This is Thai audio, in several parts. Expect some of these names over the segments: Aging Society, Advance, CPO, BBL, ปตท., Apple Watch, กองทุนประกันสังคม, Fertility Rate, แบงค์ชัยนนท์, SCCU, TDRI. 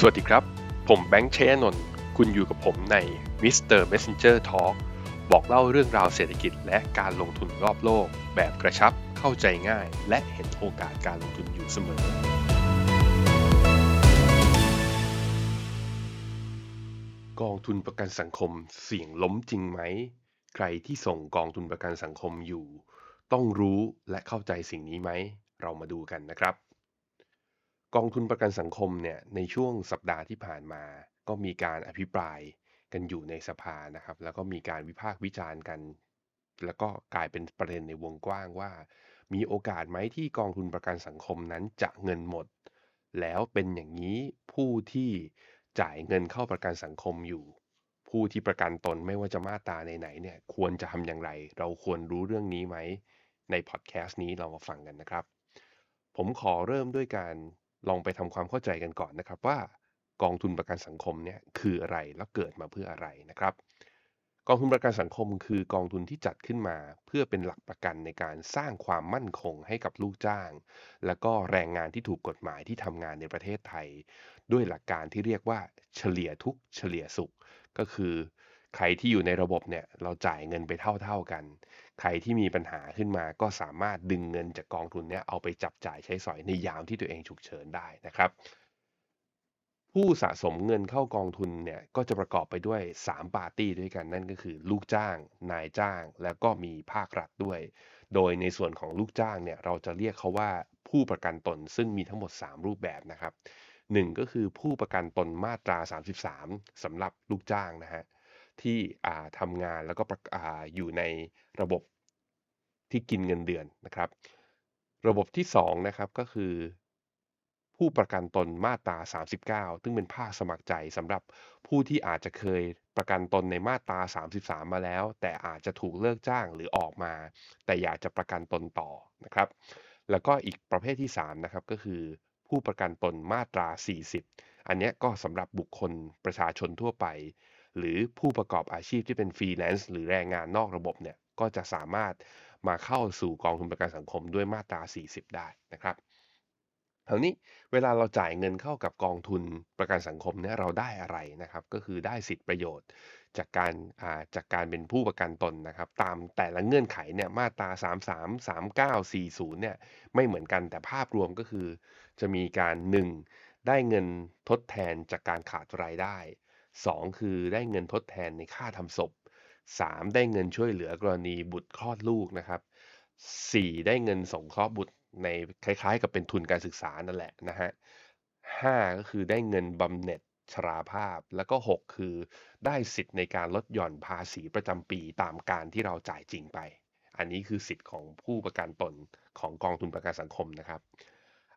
สวัสดีครับผมแบงค์ชัยนนท์คุณอยู่กับผมใน Mr. Messenger Talk บอกเล่าเรื่องราวเศรษฐกิจและการลงทุนรอบโลกแบบกระชับเข้าใจง่ายและเห็นโอกาสการลงทุนอยู่เสมอกองทุนประกันสังคมเสี่ยงล้มจริงไหมใครที่ส่งกองทุนประกันสังคมอยู่ต้องรู้และเข้าใจสิ่งนี้ไหมเรามาดูกันนะครับกองทุนประกันสังคมเนี่ยในช่วงสัปดาห์ที่ผ่านมาก็มีการอภิปรายกันอยู่ในสภานะครับแล้วก็มีการวิพากษ์วิจารณ์กันแล้วก็กลายเป็นประเด็นในวงกว้างว่ามีโอกาสไหมที่กองทุนประกันสังคมนั้นจะเงินหมดแล้วเป็นอย่างนี้ผู้ที่จ่ายเงินเข้าประกันสังคมอยู่ผู้ที่ประกันตนไม่ว่าจะมาตราไหนๆเนี่ยควรจะทำอย่างไรเราควรรู้เรื่องนี้ไหมในพอดแคสต์นี้เรามาฟังกันนะครับผมขอเริ่มด้วยการลองไปทำความเข้าใจกันก่อนนะครับว่ากองทุนประกันสังคมเนี่ยคืออะไรแล้วเกิดมาเพื่ออะไรนะครับกองทุนประกันสังคมคือกองทุนที่จัดขึ้นมาเพื่อเป็นหลักประกันในการสร้างความมั่นคงให้กับลูกจ้างและก็แรงงานที่ถูกกฎหมายที่ทำงานในประเทศไทยด้วยหลักการที่เรียกว่าเฉลี่ยทุกข์เฉลี่ยสุขก็คือใครที่อยู่ในระบบเนี่ยเราจ่ายเงินไปเท่าๆกันใครที่มีปัญหาขึ้นมาก็สามารถดึงเงินจากกองทุนเนี้ยเอาไปจับจ่ายใช้สอยในยามที่ตัวเองฉุกเฉินได้นะครับผู้สะสมเงินเข้ากองทุนเนี่ยก็จะประกอบไปด้วย3ปาร์ตี้ด้วยกันนั่นก็คือลูกจ้างนายจ้างแล้วก็มีภาครัฐด้วยโดยในส่วนของลูกจ้างเนี่ยเราจะเรียกเขาว่าผู้ประกันตนซึ่งมีทั้งหมด3รูปแบบนะครับ1ก็คือผู้ประกันตนมาตรา33สำหรับลูกจ้างนะฮะที่ทำงานแล้วก็อยู่ในระบบที่กินเงินเดือนนะครับระบบที่2นะครับก็คือผู้ประกันตนมาตรา39ซึ่งเป็นภาคสมัครใจสำหรับผู้ที่อาจจะเคยประกันตนในมาตรา33มาแล้วแต่อาจจะถูกเลิกจ้างหรือออกมาแต่อยากจะประกันตนต่อนะครับแล้วก็อีกประเภทที่3นะครับก็คือผู้ประกันตนมาตรา40อันนี้ก็สำหรับบุคคลประชาชนทั่วไปหรือผู้ประกอบอาชีพที่เป็นฟรีแลนซ์หรือแรงงานนอกระบบเนี่ยก็จะสามารถมาเข้าสู่กองทุนประกันสังคมด้วยมาตรา40ได้นะครับคราวนี้เวลาเราจ่ายเงินเข้ากับกองทุนประกันสังคมเนี่ยเราได้อะไรนะครับก็คือได้สิทธิประโยชน์จากการเป็นผู้ประกันตนนะครับตามแต่ละเงื่อนไขเนี่ยมาตรา33 39 40เนี่ยไม่เหมือนกันแต่ภาพรวมก็คือจะมีการ1ได้เงินทดแทนจากการขาดรายได้2คือได้เงินทดแทนในค่าทำศพ3ได้เงินช่วยเหลือกรณีบุตรคลอดลูกนะครับ4ได้เงินสงเคราะห์บุตรในคล้ายๆกับเป็นทุนการศึกษานั่นแหละนะฮะ5ก็คือได้เงินบำเหน็จชราภาพแล้วก็6คือได้สิทธิ์ในการลดหย่อนภาษีประจำปีตามการที่เราจ่ายจริงไปอันนี้คือสิทธิ์ของผู้ประกันตนของกองทุนประกันสังคมนะครับ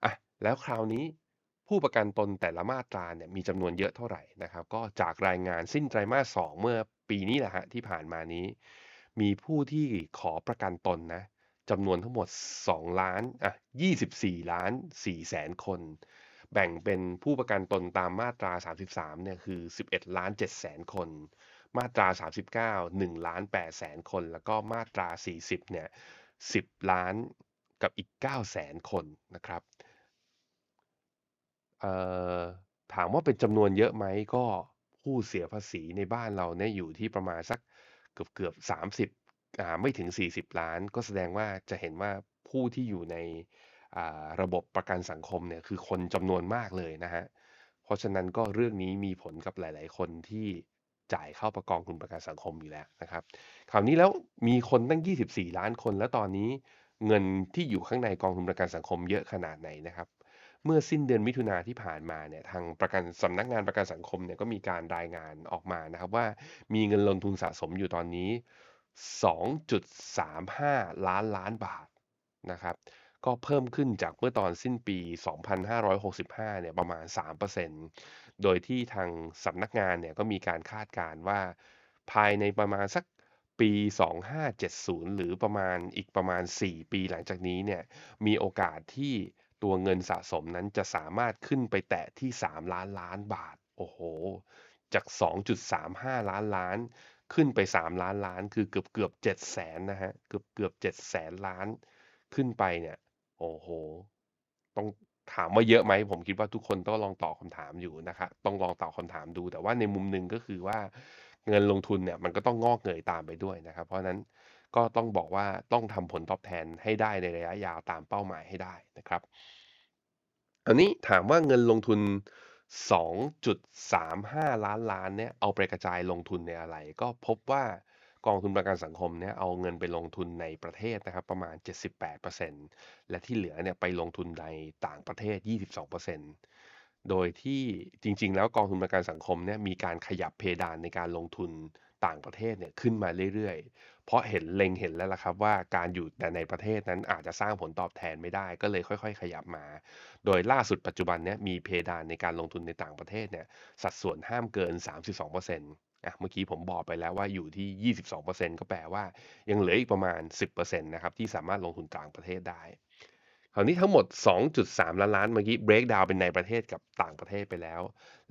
อ่ะแล้วคราวนี้ผู้ประกันตนแต่ละมาตราเนี่ยมีจำนวนเยอะเท่าไหร่นะครับก็จากรายงานสิ้นไตรมาส2เมื่อปีนี้แหละฮะที่ผ่านมานี้มีผู้ที่ขอประกันตนนะจำนวนทั้งหมด24,400,000 คนแบ่งเป็นผู้ประกันตนตามมาตรา33เนี่ยคือ 11,700,000 คนมาตรา39 1,800,000 คนแล้วก็มาตรา40เนี่ย10,900,000 คนนะครับถามว่าเป็นจำนวนเยอะไหมก็ผู้เสียภาษีในบ้านเราเนี่ยอยู่ที่ประมาณสักเกือบ30ไม่ถึง40ล้านก็แสดงว่าจะเห็นว่าผู้ที่อยู่ในระบบประกันสังคมเนี่ยคือคนจำนวนมากเลยนะฮะเพราะฉะนั้นก็เรื่องนี้มีผลกับหลายๆคนที่จ่ายเข้าประกองทุนประกันสังคมอยู่แล้วนะครับคราวนี้แล้วมีคนตั้ง24ล้านคนแล้วตอนนี้เงินที่อยู่ข้างในกองทุนประกันสังคมเยอะขนาดไหนนะครับเมื่อสิ้นเดือนมิถุนายนที่ผ่านมาเนี่ยทางสำนักงานประกันสังคมเนี่ยก็มีการรายงานออกมานะครับว่ามีเงินลงทุนสะสมอยู่ตอนนี้ 2.35 ล้านบาทนะครับก็เพิ่มขึ้นจากเมื่อตอนสิ้นปี2565เนี่ยประมาณ 3% โดยที่ทางสำนักงานเนี่ยก็มีการคาดการณ์ว่าภายในประมาณสักปี2570หรือประมาณอีกประมาณ4ปีหลังจากนี้เนี่ยมีโอกาสที่ตัวเงินสะสมนั้นจะสามารถขึ้นไปแตะที่3ล้านล้านบาทโอ้โหจาก 2.35 ล้านล้านขึ้นไป3ล้านล้านคือเกือบ 700,000 นะฮะเกือบ 700,000 ล้านขึ้นไปเนี่ยโอ้โหต้อง ถามว่าเยอะไหมผมคิดว่าทุกคนต้องลองตอบคำถามอยู่นะครับต้องลองตอบคำถามดูแต่ว่าในมุมนึงก็คือว่าเงินลงทุนเนี่ยมันก็ต้องงอกเงยตามไปด้วยนะครับเพราะนั้นก็ต้องบอกว่าต้องทำผลตอบแทนให้ได้ในระยะยาวตามเป้าหมายให้ได้นะครับอันนี้ถามว่าเงินลงทุน 2.35 ล้านล้านเนี่ยเอาไปกระจายลงทุนในอะไรก็พบว่ากองทุนประกันสังคมเนี่ยเอาเงินไปลงทุนในประเทศนะครับประมาณ 78% และที่เหลือเนี่ยไปลงทุนในต่างประเทศ 22% โดยที่จริงๆแล้วกองทุนประกันสังคมเนี่ยมีการขยับเพดานในการลงทุนต่างประเทศเนี่ยขึ้นมาเรื่อยๆเพราะเล็งเห็นแล้วล่ะครับว่าการอยู่แต่ในประเทศนั้นอาจจะสร้างผลตอบแทนไม่ได้ก็เลยค่อยๆขยับมาโดยล่าสุดปัจจุบันเนี่ยมีเพดานในการลงทุนในต่างประเทศเนี่ยสัดส่วนห้ามเกิน 32%เมื่อกี้ผมบอกไปแล้วว่าอยู่ที่ 22% ก็แปลว่ายังเหลืออีกประมาณ 10% นะครับที่สามารถลงทุนต่างประเทศได้คราวนี้ทั้งหมด 2.3 ล้านล้านเมื่อกี้ break down เป็นในประเทศกับต่างประเทศไปแล้ว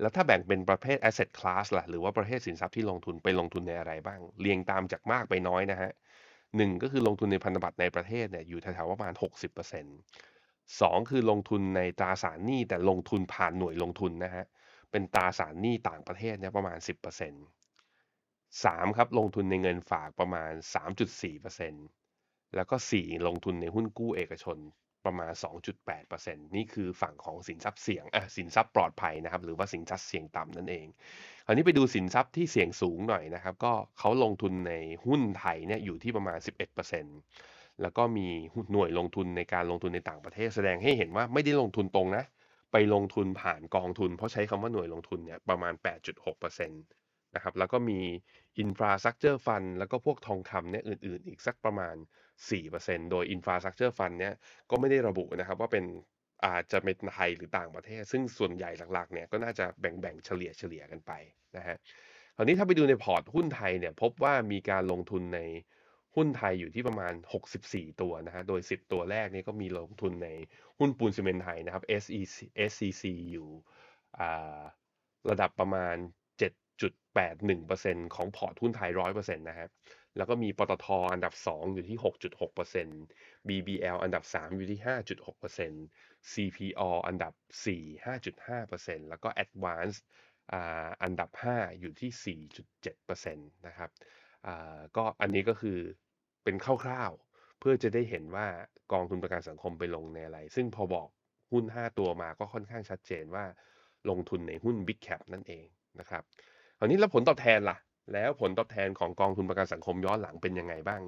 แล้วถ้าแบ่งเป็นประเภท asset class ล่ะหรือว่าประเภทสินทรัพย์ที่ลงทุนไปลงทุนในอะไรบ้างเรียงตามจากมากไปน้อยนะฮะ1ก็คือลงทุนในพันธบัตรในประเทศเนี่ยอยู่แถวๆประมาณ 60% 2คือลงทุนในตราสารหนี้แต่ลงทุนผ่านหน่วยลงทุนนะฮะเป็นตราสารหนี้ต่างประเทศเนี่ยประมาณ 10%3 ครับลงทุนในเงินฝากประมาณ 3.4% แล้วก็4ลงทุนในหุ้นกู้เอกชนประมาณ 2.8% นี่คือฝั่งของสินทรัพย์เสี่ยงสินทรัพย์ปลอดภัยนะครับหรือว่าสินทรัพย์เสี่ยงต่ำนั่นเองคราวนี้ไปดูสินทรัพย์ที่เสี่ยงสูงหน่อยนะครับก็เขาลงทุนในหุ้นไทยเนี่ยอยู่ที่ประมาณ 11% แล้วก็มีหน่วยลงทุนในการลงทุนในต่างประเทศแสดงให้เห็นว่าไม่ได้ลงทุนตรงนะไปลงทุนผ่านกองทุนเพราะใช้คำว่าหน่วยลงทุนเนี่ยประมาณ 8.6%นะครับแล้วก็มี infrastructure fund แล้วก็พวกทองคำเนี่ยอื่นๆอีกสักประมาณ 4% โดย infrastructure fund เนี่ยก็ไม่ได้ระบุนะครับว่าเป็นอาจจะเป็นไทยหรือต่างประเทศซึ่งส่วนใหญ่หลักๆเนี่ยก็น่าจะแบ่งๆเฉลี่ยกันไปนะฮะคราวนี้ถ้าไปดูในพอร์ตหุ้นไทยเนี่ยพบว่ามีการลงทุนในหุ้นไทยอยู่ที่ประมาณ64ตัวนะฮะโดย10ตัวแรกนี่ก็มีลงทุนในหุ้นปูนซีเมนต์ไทยนะครับ SCCU ระดับประมาณ8.1% ของพอร์ตหุ้นไทย 100% นะครับแล้วก็มีปตท.อันดับ2อยู่ที่ 6.6% BBL อันดับ3อยู่ที่ 5.6% CPO อันดับ4 5.5% แล้วก็ Advance อันดับ5อยู่ที่ 4.7% นะครับก็อันนี้ก็คือเป็นคร่าวๆเพื่อจะได้เห็นว่ากองทุนประกันสังคมไปลงในอะไรซึ่งพอบอกหุ้น5ตัวมาก็ค่อนข้างชัดเจนว่าลงทุนในหุ้น Big Cap นั่นเองนะครับคราวนี้แล้วผลตอบแทนล่ะแล้วผลตอบแทนของกองทุนประกันสังคมย้อนหลังเป็นยังไงบ้าง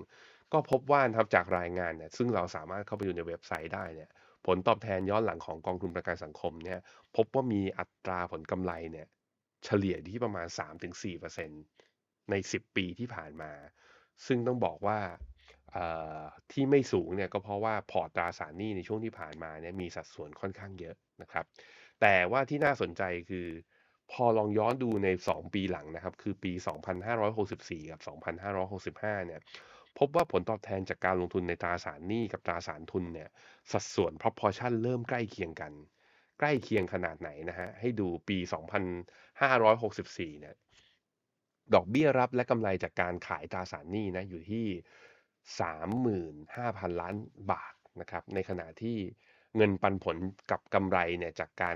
ก็พบว่านะครับจากรายงานเนี่ยซึ่งเราสามารถเข้าไปดูในเว็บไซต์ได้เนี่ยผลตอบแทนย้อนหลังของกองทุนประกันสังคมเนี่ยพบว่ามีอัตราผลกำไรเนี่ยเฉลี่ยที่ประมาณ 3-4% ใน10ปีที่ผ่านมาซึ่งต้องบอกว่าที่ไม่สูงเนี่ยก็เพราะว่าพอร์ตตราสารหนี้ในช่วงที่ผ่านมาเนี่ยมีสัดส่วนค่อนข้างเยอะนะครับแต่ว่าที่น่าสนใจคือพอลองย้อนดูใน2ปีหลังนะครับคือปี2564กับ2565เนี่ยพบว่าผลตอบแทนจากการลงทุนในตราสารหนี้กับตราสารทุนเนี่ยสัดส่วน proportion เริ่มใกล้เคียงกันใกล้เคียงขนาดไหนนะฮะให้ดูปี2564เนี่ยดอกเบี้ยรับและกำไรจากการขายตราสารหนี้นะอยู่ที่ 35,000 ล้านบาทนะครับในขณะที่เงินปันผลกับกำไรเนี่ยจากการ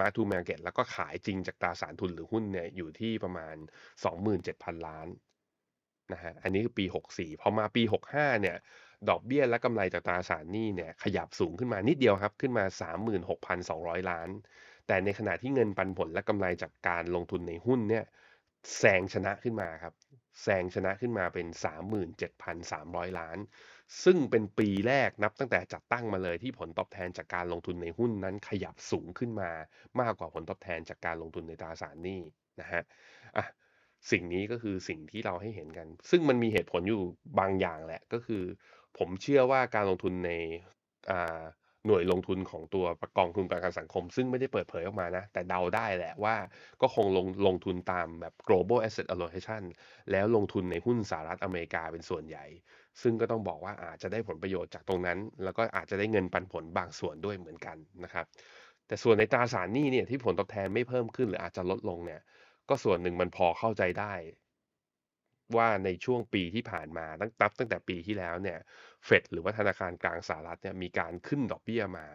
mark to market แล้วก็ขายจริงจากตราสารทุนหรือหุ้นเนี่ยอยู่ที่ประมาณ 27,000 ล้านนะฮะอันนี้คือปี 64พอมาปี 65เนี่ยดอกเบี้ยและกำไรจากตราสารหนี้เนี่ยขยับสูงขึ้นมานิดเดียวครับขึ้นมา 36,200 ล้านแต่ในขณะที่เงินปันผลและกำไรจากการลงทุนในหุ้นเนี่ยแซงชนะขึ้นมาเป็น 37,300 ล้านซึ่งเป็นปีแรกนับตั้งแต่จัดตั้งมาเลยที่ผลตอบแทนจากการลงทุนในหุ้นนั้นขยับสูงขึ้นมามากกว่าผลตอบแทนจากการลงทุนในตราสารหนี้นะฮะสิ่งนี้ก็คือสิ่งที่เราให้เห็นกันซึ่งมันมีเหตุผลอยู่บางอย่างแหละก็คือผมเชื่อว่าการลงทุนในหน่วยลงทุนของตัวกองทุนประกันสังคมซึ่งไม่ได้เปิดเผยออกมานะแต่เดาได้แหละว่าก็คงลงทุนตามแบบ global asset allocation แล้วลงทุนในหุ้นสหรัฐอเมริกาเป็นส่วนใหญ่ซึ่งก็ต้องบอกว่าอาจจะได้ผลประโยชน์จากตรงนั้นแล้วก็อาจจะได้เงินปันผลบางส่วนด้วยเหมือนกันนะครับแต่ส่วนในตราสารหนี้เนี่ยที่ผลตอบแทนไม่เพิ่มขึ้นหรืออาจจะลดลงเนี่ยก็ส่วนหนึ่งมันพอเข้าใจได้ว่าในช่วงปีที่ผ่านมาตั้งแต่ปีที่แล้วเนี่ยเฟดหรือว่าธนาคารกลางสหรัฐเนี่ยมีการขึ้นดอกเบี้ยมา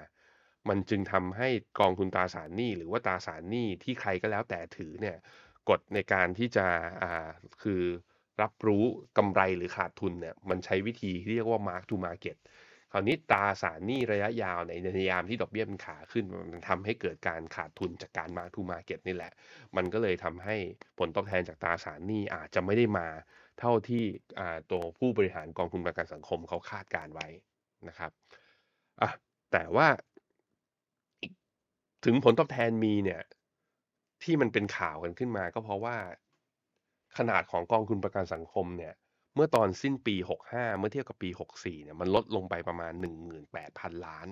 มันจึงทำให้กองทุนตราสารหนี้หรือว่าตราสารหนี้ที่ใครก็แล้วแต่ถือเนี่ยกฎในการที่จะคือรับรู้กำไรหรือขาดทุนเนี่ยมันใช้วิธีที่เรียกว่า mark to market คราวนี้ตราสารหนี้ระยะยาวในยามที่ดอกเบี้ยมันขาขึ้นมันทำให้เกิดการขาดทุนจากการ mark to market นี่แหละมันก็เลยทำให้ผลตอบแทนจากตราสารหนี้อาจจะไม่ได้มาเท่าที่ตัวผู้บริหารกองทุนประกันสังคมเขาคาดการไว้นะครับแต่ว่าถึงผลตอบแทนมีเนี่ยที่มันเป็นข่าวกันขึ้นมาก็เพราะว่าขนาดของกองทุนประกันสังคมเนี่ยเมื่อตอนสิ้นปี65เมื่อเทียบกับปี64เนี่ยมันลดลงไปประมาณ 18,000 ล้าน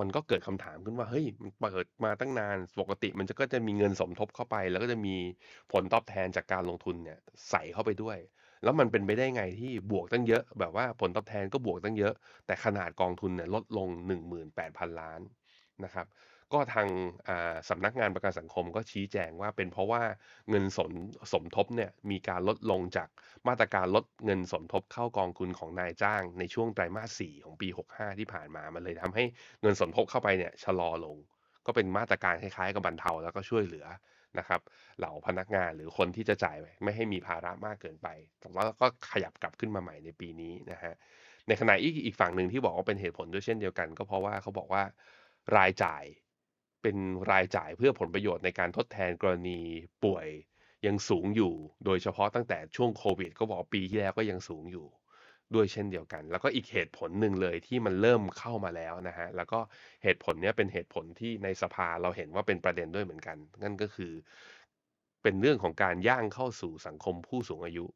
มันก็เกิดคำถามขึ้นว่าเฮ้ยมันเปิดมาตั้งนานปกติมันก็จะมีเงินสมทบเข้าไปแล้วก็จะมีผลตอบแทนจากการลงทุนเนี่ยใส่เข้าไปด้วยแล้วมันเป็นไปได้ไงที่บวกตั้งเยอะแบบว่าผลตอบแทนก็บวกตั้งเยอะแต่ขนาดกองทุนเนี่ยลดลง 18,000 ล้านนะครับก็ทางสำนักงานประกันสังคมก็ชี้แจงว่าเป็นเพราะว่าเงินสมทบเนี่ยมีการลดลงจากมาตรการลดเงินสมทบเข้ากองทุนของนายจ้างในช่วงไตรมาส4ของปี65ที่ผ่านมามันเลยทำให้เงินสมทบเข้าไปเนี่ยชะลอลงก็เป็นมาตรการคล้ายๆกับบรรเทาแล้วก็ช่วยเหลือนะครับเหล่าพนักงานหรือคนที่จะจ่ายไม่ให้มีภาระมากเกินไปแล้วก็ขยับกลับขึ้นมาใหม่ในปีนี้นะฮะในขณะอีกฝั่งนึงที่บอกว่าเป็นเหตุผลด้วยเช่นเดียวกันก็เพราะว่าเขาบอกว่ารายจ่ายเป็นรายจ่ายเพื่อผลประโยชน์ในการทดแทนกรณีป่วยยังสูงอยู่โดยเฉพาะตั้งแต่ช่วงโควิดก็บอกปีที่แล้วก็ยังสูงอยู่ด้วยเช่นเดียวกันแล้วก็อีกเหตุผลหนึ่งเลยที่มันเริ่มเข้ามาแล้วนะฮะแล้วก็เหตุผลนี้เป็นเหตุผลที่ในสภาเราเห็นว่าเป็นประเด็นด้วยเหมือนกันนั่นก็คือเป็นเรื่องของการย่างเข้าสู่สังคมผู้สูงอายุ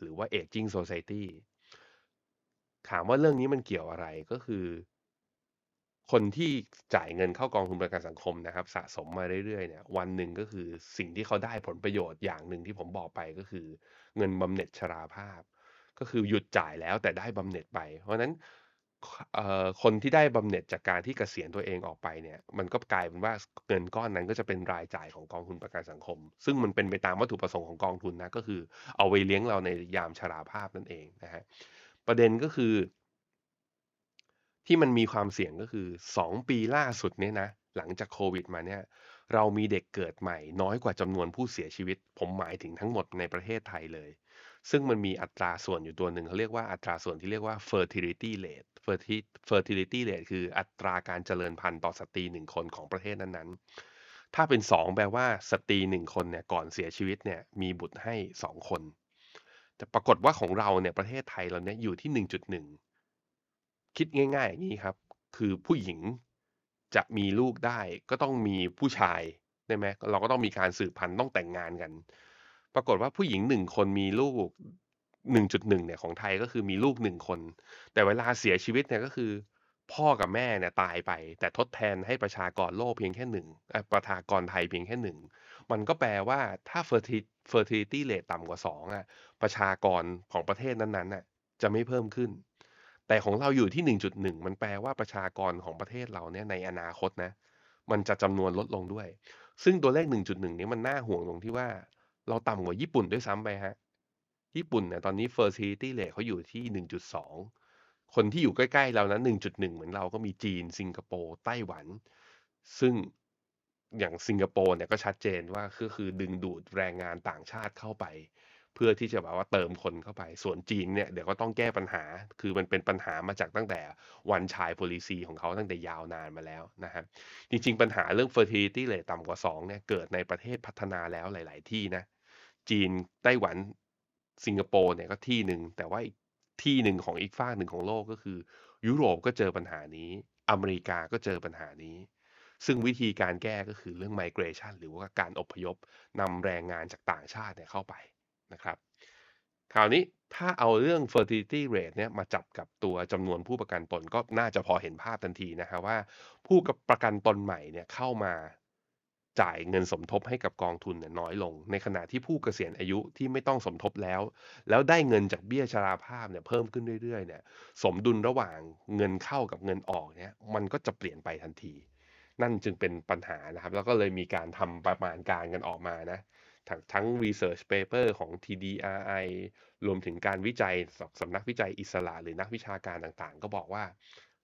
หรือว่า Aging Society ถามว่าเรื่องนี้มันเกี่ยวอะไรก็คือคนที่จ่ายเงินเข้ากองทุนประกันสังคมนะครับสะสมมาเรื่อยๆเนี่ยวันหนึ่งก็คือสิ่งที่เขาได้ผลประโยชน์อย่างหนึ่งที่ผมบอกไปก็คือเงินบำเหน็จชราภาพก็คือหยุดจ่ายแล้วแต่ได้บำเหน็จไปเพราะนั้นคนที่ได้บำเหน็จจากการที่เกษียณตัวเองออกไปเนี่ยมันก็กลายเป็นว่าเงินก้อนนั้นก็จะเป็นรายจ่ายของกองทุนประกันสังคมซึ่งมันเป็นไปตามวัตถุประสงค์ของกองทุนนะก็คือเอาไว้เลี้ยงเราในยามชราภาพนั่นเองนะฮะประเด็นก็คือที่มันมีความเสี่ยงก็คือ2ปีล่าสุดเนี่ยนะหลังจากโควิดมาเนี่ยเรามีเด็กเกิดใหม่น้อยกว่าจำนวนผู้เสียชีวิตผมหมายถึงทั้งหมดในประเทศไทยเลยซึ่งมันมีอัตราส่วนอยู่ตัวหนึ่งเขาเรียกว่าอัตราส่วนที่เรียกว่า Fertility Rate Fertility Rate คืออัตราการเจริญพันธุ์ต่อสตรี1คนของประเทศนั้นๆถ้าเป็น2แปลว่าสตรี1คนเนี่ยก่อนเสียชีวิตเนี่ยมีบุตรให้2คนแต่ปรากฏว่าของเราเนี่ยประเทศไทยเราเนี่ยอยู่ที่ 1.1คิดง่ายๆอย่างนี้ครับคือผู้หญิงจะมีลูกได้ก็ต้องมีผู้ชายใช่ไหมเราก็ต้องมีการสืบพันธุ์ต้องแต่งงานกันปรากฏว่าผู้หญิง1คนมีลูก 1.1 เนี่ยของไทยก็คือมีลูก1คนแต่เวลาเสียชีวิตเนี่ยก็คือพ่อกับแม่เนี่ยตายไปแต่ทดแทนให้ประชากรโลกเพียงแค่1ประชากรไทยเพียงแค่1มันก็แปลว่าถ้า fertility rate ต่ำกว่า2อ่ะประชากรของประเทศนั้นๆน่ะจะไม่เพิ่มขึ้นแต่ของเราอยู่ที่ 1.1 มันแปลว่าประชากรของประเทศเราเนี่ยในอนาคตนะมันจะจำนวนลดลงด้วยซึ่งตัวเลข 1.1 นี้มันน่าห่วงตรงที่ว่าเราต่ำกว่าญี่ปุ่นด้วยซ้ำไปฮะญี่ปุ่นเนี่ยตอนนี้ fertility rate เขาอยู่ที่ 1.2 คนที่อยู่ใกล้ๆเรานั้น 1.1 เหมือนเราก็มีจีนสิงคโปร์ไต้หวันซึ่งอย่างสิงคโปร์เนี่ยก็ชัดเจนว่าคือดึงดูดแรงงานต่างชาติเข้าไปเพื่อที่จะแบบว่าเติมคนเข้าไปส่วนจีนเนี่ยเดี๋ยวก็ต้องแก้ปัญหาคือมันเป็นปัญหามาจากตั้งแต่วันชาย policy ของเขาตั้งแต่ยาวนานมาแล้วนะครับจริงๆปัญหาเรื่อง fertility rate ต่ำกว่า2เนี่ยเกิดในประเทศพัฒนาแล้วหลายๆที่นะจีนไต้หวันสิงคโปร์เนี่ยก็ที่หนึ่งแต่ว่าอีกที่หนึ่งของอีกฝั่งหนึ่งของโลกก็คือยุโรปก็เจอปัญหานี้อเมริกาก็เจอปัญหานี้ซึ่งวิธีการแก้ก็คือเรื่อง migration หรือว่าการอพยพนำแรงงานจากต่างชาติเนี่ยเข้าไปนะครับคราวนี้ถ้าเอาเรื่อง fertility rate เนี่ยมาจับกับตัวจำนวนผู้ประกันตนก็น่าจะพอเห็นภาพทันทีนะครับว่าผู้ประกันตนใหม่เนี่ยเข้ามาจ่ายเงินสมทบให้กับกองทุนเนี่ยน้อยลงในขณะที่ผู้เกษียณอายุที่ไม่ต้องสมทบแล้วได้เงินจากเบี้ยชราภาพเนี่ยเพิ่มขึ้นเรื่อยๆเนี่ยสมดุลระหว่างเงินเข้ากับเงินออกเนี่ยมันก็จะเปลี่ยนไปทันทีนั่นจึงเป็นปัญหานะครับแล้วก็เลยมีการทำประมาณการกันออกมานะทั้ง research paper ของ TDRI รวมถึงการวิจัยสำนักวิจัยอิสระหรือนักวิชาการต่างๆก็บอกว่า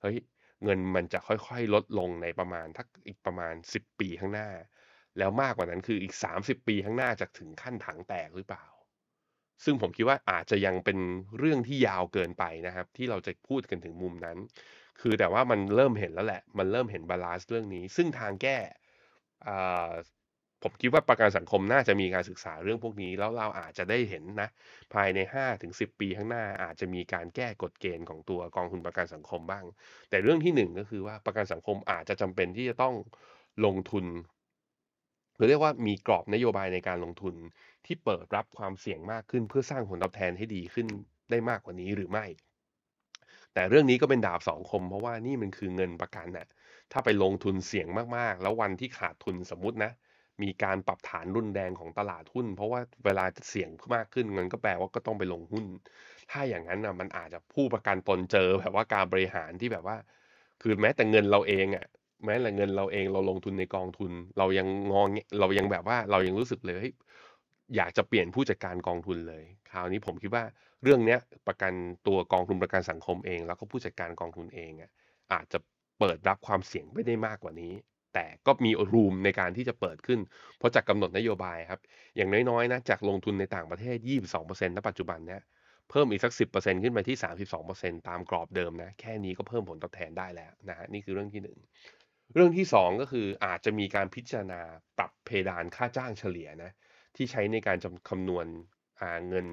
เฮ้ย เงินมันจะค่อยๆลดลงในประมาณถ้าอีกประมาณ10ปีข้างหน้าแล้วมากกว่านั้นคืออีก30ปีข้างหน้าจะถึงขั้นถังแตกหรือเปล่าซึ่งผมคิดว่าอาจจะยังเป็นเรื่องที่ยาวเกินไปนะครับที่เราจะพูดกันถึงมุมนั้นคือแต่ว่ามันเริ่มเห็นแล้วแหละมันเริ่มเห็นบาลานซ์เรื่องนี้ซึ่งทางแก้ผมคิดว่าประกันสังคมน่าจะมีการศึกษาเรื่องพวกนี้แล้วเราอาจจะได้เห็นนะภายใน 5-10 ปีข้างหน้าอาจจะมีการแก้กฎเกณฑ์ของตัวกองทุนประกันสังคมบ้างแต่เรื่องที่1ก็คือว่าประกันสังคมอาจจะจำเป็นที่จะต้องลงทุนหรือเรียกว่ามีกรอบนโยบายในการลงทุนที่เปิดรับความเสี่ยงมากขึ้นเพื่อสร้างผลตอบแทนให้ดีขึ้นได้มากกว่านี้หรือไม่แต่เรื่องนี้ก็เป็นดาบสองคมเพราะว่านี่มันคือเงินประกันน่ะถ้าไปลงทุนเสี่ยงมากๆแล้ววันที่ขาดทุนสมมตินะมีการปรับฐานรุนแรงของตลาดหุ้นเพราะว่าเวลาเสี่ยงมากขึ้นเงินก็แปลว่าก็ต้องไปลงหุ้นถ้าอย่างนั้นนะมันอาจจะผู้ประกันตนเจอแบบว่าการบริหารที่แบบว่าคือแม้แต่เงินเราเองอ่ะแม้แต่เงินเราเองเราลงทุนในกองทุนเรายังงอเรายังแบบว่าเรายังรู้สึกเลยอยากจะเปลี่ยนผู้จัดการกองทุนเลยคราวนี้ผมคิดว่าเรื่องนี้ประกันตัวกองทุนประกันสังคมเองแล้วก็ผู้จัดการกองทุนเองอ่ะอาจจะเปิดรับความเสี่ยงไม่ได้มากกว่านี้แต่ก็มีรูมในการที่จะเปิดขึ้นเพราะจากกำหนดนโยบายครับอย่างน้อยๆนะจากลงทุนในต่างประเทศ 22% ณ ปัจจุบันเนี่ยเพิ่มอีกสัก 10% ขึ้นไปที่ 32% ตามกรอบเดิมนะแค่นี้ก็เพิ่มผลตอบแทนได้แล้วนะฮะนี่คือเรื่องที่1เรื่องที่2ก็คืออาจจะมีการพิจารณาปรับเพดานค่าจ้างเฉลี่ยนะที่ใช้ในการคำนวณเงิน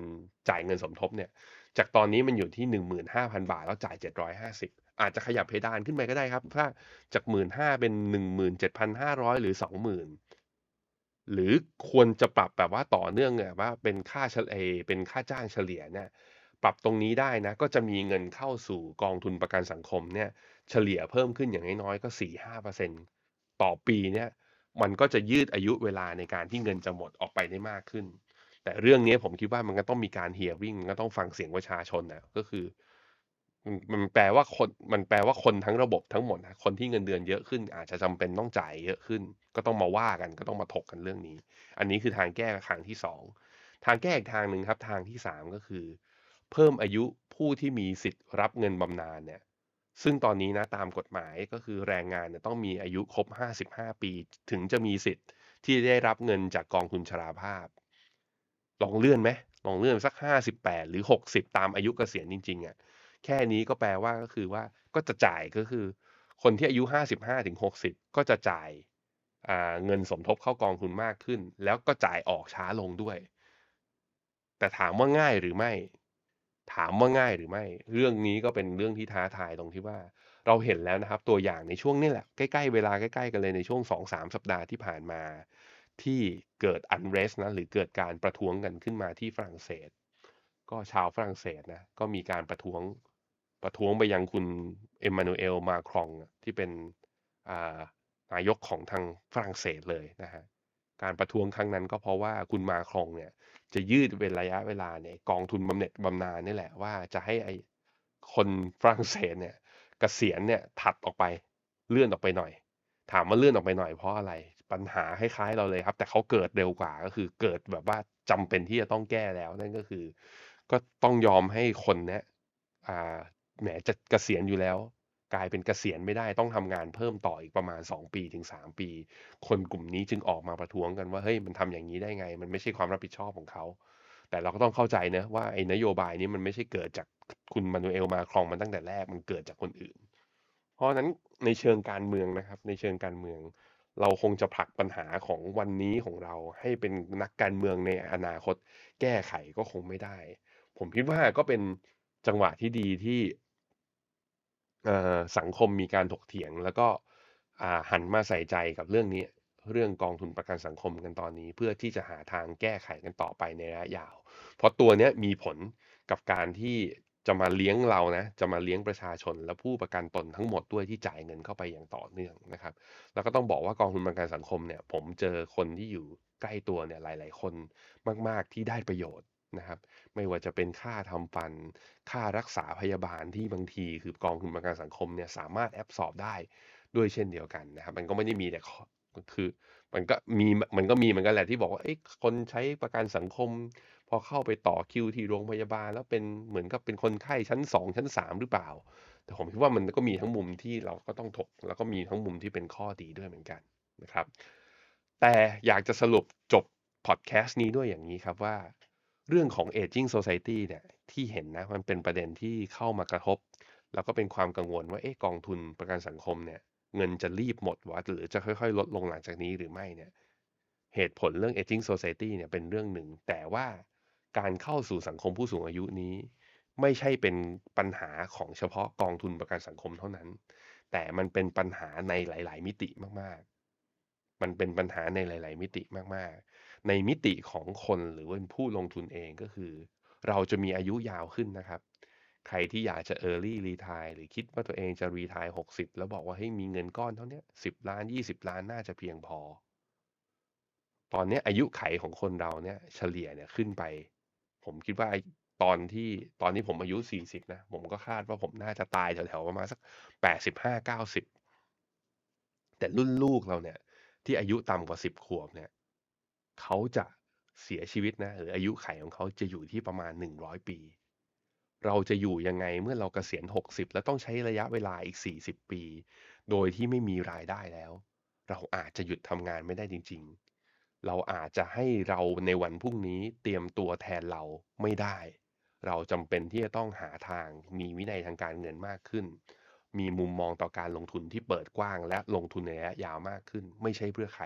จ่ายเงินสมทบเนี่ยจากตอนนี้มันอยู่ที่ 15,000 บาทแล้วจ่าย750อาจจะขยับเพดานขึ้นไปก็ได้ครับถ้าจาก 15,000 เป็น 17,500 หรือ 20,000 หรือควรจะปรับแบบว่าต่อเนื่องเนี่ยว่าเป็นค่าจ้างเฉลี่ยเนี่ยปรับตรงนี้ได้นะก็จะมีเงินเข้าสู่กองทุนประกันสังคมเนี่ยเฉลี่ยเพิ่มขึ้นอย่างน้อยๆก็ 4-5% ต่อปีเนี่ยมันก็จะยืดอายุเวลาในการที่เงินจะหมดออกไปได้มากขึ้นแต่เรื่องนี้ผมคิดว่ามันก็ต้องมีการ hearing ก็ต้องฟังเสียงประชาชนนะก็คือมันแปลว่าคนทั้งระบบทั้งหมดนะคนที่เงินเดือนเยอะขึ้นอาจจะจำเป็นต้องจ่ายเยอะขึ้นก็ต้องมาว่ากันก็ต้องมาถกกันเรื่องนี้อันนี้คือทางแก้ทางที่2ทางแก้อีกทางนึงครับทางที่3ก็คือเพิ่มอายุผู้ที่มีสิทธิ์รับเงินบำนาญเนี่ยซึ่งตอนนี้นะตามกฎหมายก็คือแรงงานเนี่ยต้องมีอายุครบ55ปีถึงจะมีสิทธิ์ที่ได้รับเงินจากกองทุนชราภาพลองเลื่อนสัก58หรือ60ตามอายุเกษียณจริงๆอ่ะแค่นี้ก็แปลว่าก็คือว่าก็จะจ่ายก็คือคนที่อายุ 55-60 ก็จะจ่ายเงินสมทบเข้ากองทุนมากขึ้นแล้วก็จ่ายออกช้าลงด้วยแต่ถามว่าง่ายหรือไม่เรื่องนี้ก็เป็นเรื่องที่ท้าทายตรงที่ว่าเราเห็นแล้วนะครับตัวอย่างในช่วงนี้แหละใกล้ๆเวลาใกล้ๆกันเลยในช่วง 2-3 สัปดาห์ที่ผ่านมาที่เกิด unrest นะหรือเกิดการประท้วงกันขึ้นมาที่ฝรั่งเศสก็ชาวฝรั่งเศสนะก็มีการประท้วงไปยังคุณเอ็มมานูเอลมาครองที่เป็นนายกของทางฝรั่งเศสเลยนะฮะการประท้วงครั้งนั้นก็เพราะว่าคุณมาครองเนี่ยจะยืดระยะเวลาเนี่ยกองทุนบำเหน็จบำนาญนี่แหละว่าจะให้ไอ้คนฝรั่งเศสเนี่ยเกษียณเนี่ยถัดออกไปเลื่อนออกไปหน่อยถามว่าเลื่อนออกไปหน่อยเพราะอะไรปัญหาคล้ายๆเราเลยครับแต่เขาเกิดเร็วกว่าก็คือเกิดแบบว่าจำเป็นที่จะต้องแก้แล้วนั่นก็คือก็ต้องยอมให้คนเนี่ยแหมจะเกษียณอยู่แล้วกลายเป็นเกษียณไม่ได้ต้องทำงานเพิ่มต่ออีกประมาณ2ปีถึง3ปีคนกลุ่มนี้จึงออกมาประท้วงกันว่าเฮ้ยมันทำอย่างนี้ได้ไงมันไม่ใช่ความรับผิดชอบของเขาแต่เราก็ต้องเข้าใจนะว่าไอ้นโยบายนี้มันไม่ใช่เกิดจากคุณมานูเอลมาครองมันตั้งแต่แรกมันเกิดจากคนอื่นเพราะนั้นในเชิงการเมืองนะครับในเชิงการเมืองเราคงจะผลักปัญหาของวันนี้ของเราให้เป็นนักการเมืองในอนาคตแก้ไขก็คงไม่ได้ผมคิดว่าก็เป็นจังหวะที่ดีที่สังคมมีการถกเถียงแล้วก็หันมาใส่ใจกับเรื่องนี้เรื่องกองทุนประกันสังคมกันตอนนี้เพื่อที่จะหาทางแก้ไขกันต่อไปในระยะยาวเพราะตัวนี้มีผลกับการที่จะมาเลี้ยงเรานะจะมาเลี้ยงประชาชนและผู้ประกันตนทั้งหมดด้วยที่จ่ายเงินเข้าไปอย่างต่อเนื่องนะครับแล้วก็ต้องบอกว่ากองทุนประกันสังคมเนี่ยผมเจอคนที่อยู่ใกล้ตัวเนี่ยหลายๆคนมากๆที่ได้ประโยชน์นะครับไม่ว่าจะเป็นค่าทำฟันค่ารักษาพยาบาลที่บางทีคือกองทุนประกันสังคมเนี่ยสามารถแอบสอบได้ด้วยเช่นเดียวกันนะครับมันก็ไม่ได้มีแต่คือมันก็แหละที่บอกว่าคนใช้ประกันสังคมพอเข้าไปต่อคิวที่โรงพยาบาลแล้วเป็นเหมือนกับเป็นคนไข้ชั้น2ชั้น3หรือเปล่า แต่ผมคิดว่ามันก็มีทั้งมุมที่เราก็ต้องถกแล้วก็มีทั้งมุมที่เป็นข้อดีด้วยเหมือนกันนะครับแต่อยากจะสรุปจบพอดแคสต์นี้ด้วยอย่างนี้ครับว่าเรื่องของ Aging Society เนี่ยที่เห็นนะมันเป็นประเด็นที่เข้ามากระทบแล้วก็เป็นความกังวลว่ากองทุนประกันสังคมเนี่ยเงินจะรีบหมดวะหรือจะค่อยๆลดลงหลังจากนี้หรือไม่เนี่ยเหตุผลเรื่อง Aging Society เนี่ยเป็นเรื่องหนึ่งแต่ว่าการเข้าสู่สังคมผู้สูงอายุนี้ไม่ใช่เป็นปัญหาของเฉพาะกองทุนประกันสังคมเท่านั้นแต่มันเป็นปัญหาในหลายๆมิติมากๆมันเป็นปัญหาในหลายๆมิติมากๆในมิติของคนหรือว่าผู้ลงทุนเองก็คือเราจะมีอายุยาวขึ้นนะครับใครที่อยากจะ early retire หรือคิดว่าตัวเองจะ retire 60แล้วบอกว่าเฮ้ยมีเงินก้อนเท่านี้10ล้าน20ล้านน่าจะเพียงพอตอนนี้อายุไขของคนเราเนี่ยเฉลี่ยเนี่ยขึ้นไปผมคิดว่าตอนที่ผมอายุ40นะผมก็คาดว่าผมน่าจะตายแถวๆประมาณสัก85 90แต่รุ่นลูกเราเนี่ยที่อายุต่ำกว่า10ขวบเนี่ยเขาจะเสียชีวิตนะหรืออายุไขของเขาจะอยู่ที่ประมาณ100ปีเราจะอยู่ยังไงเมื่อเราเกษียณ60แล้วต้องใช้ระยะเวลาอีก40ปีโดยที่ไม่มีรายได้แล้วเราอาจจะหยุดทำงานไม่ได้จริงๆเราอาจจะให้เราในวันพรุ่งนี้เตรียมตัวแทนเราไม่ได้เราจำเป็นที่จะต้องหาทางมีวินัยทางการเงินมากขึ้นมีมุมมองต่อการลงทุนที่เปิดกว้างและลงทุนในระยะยาวมากขึ้นไม่ใช่เพื่อใคร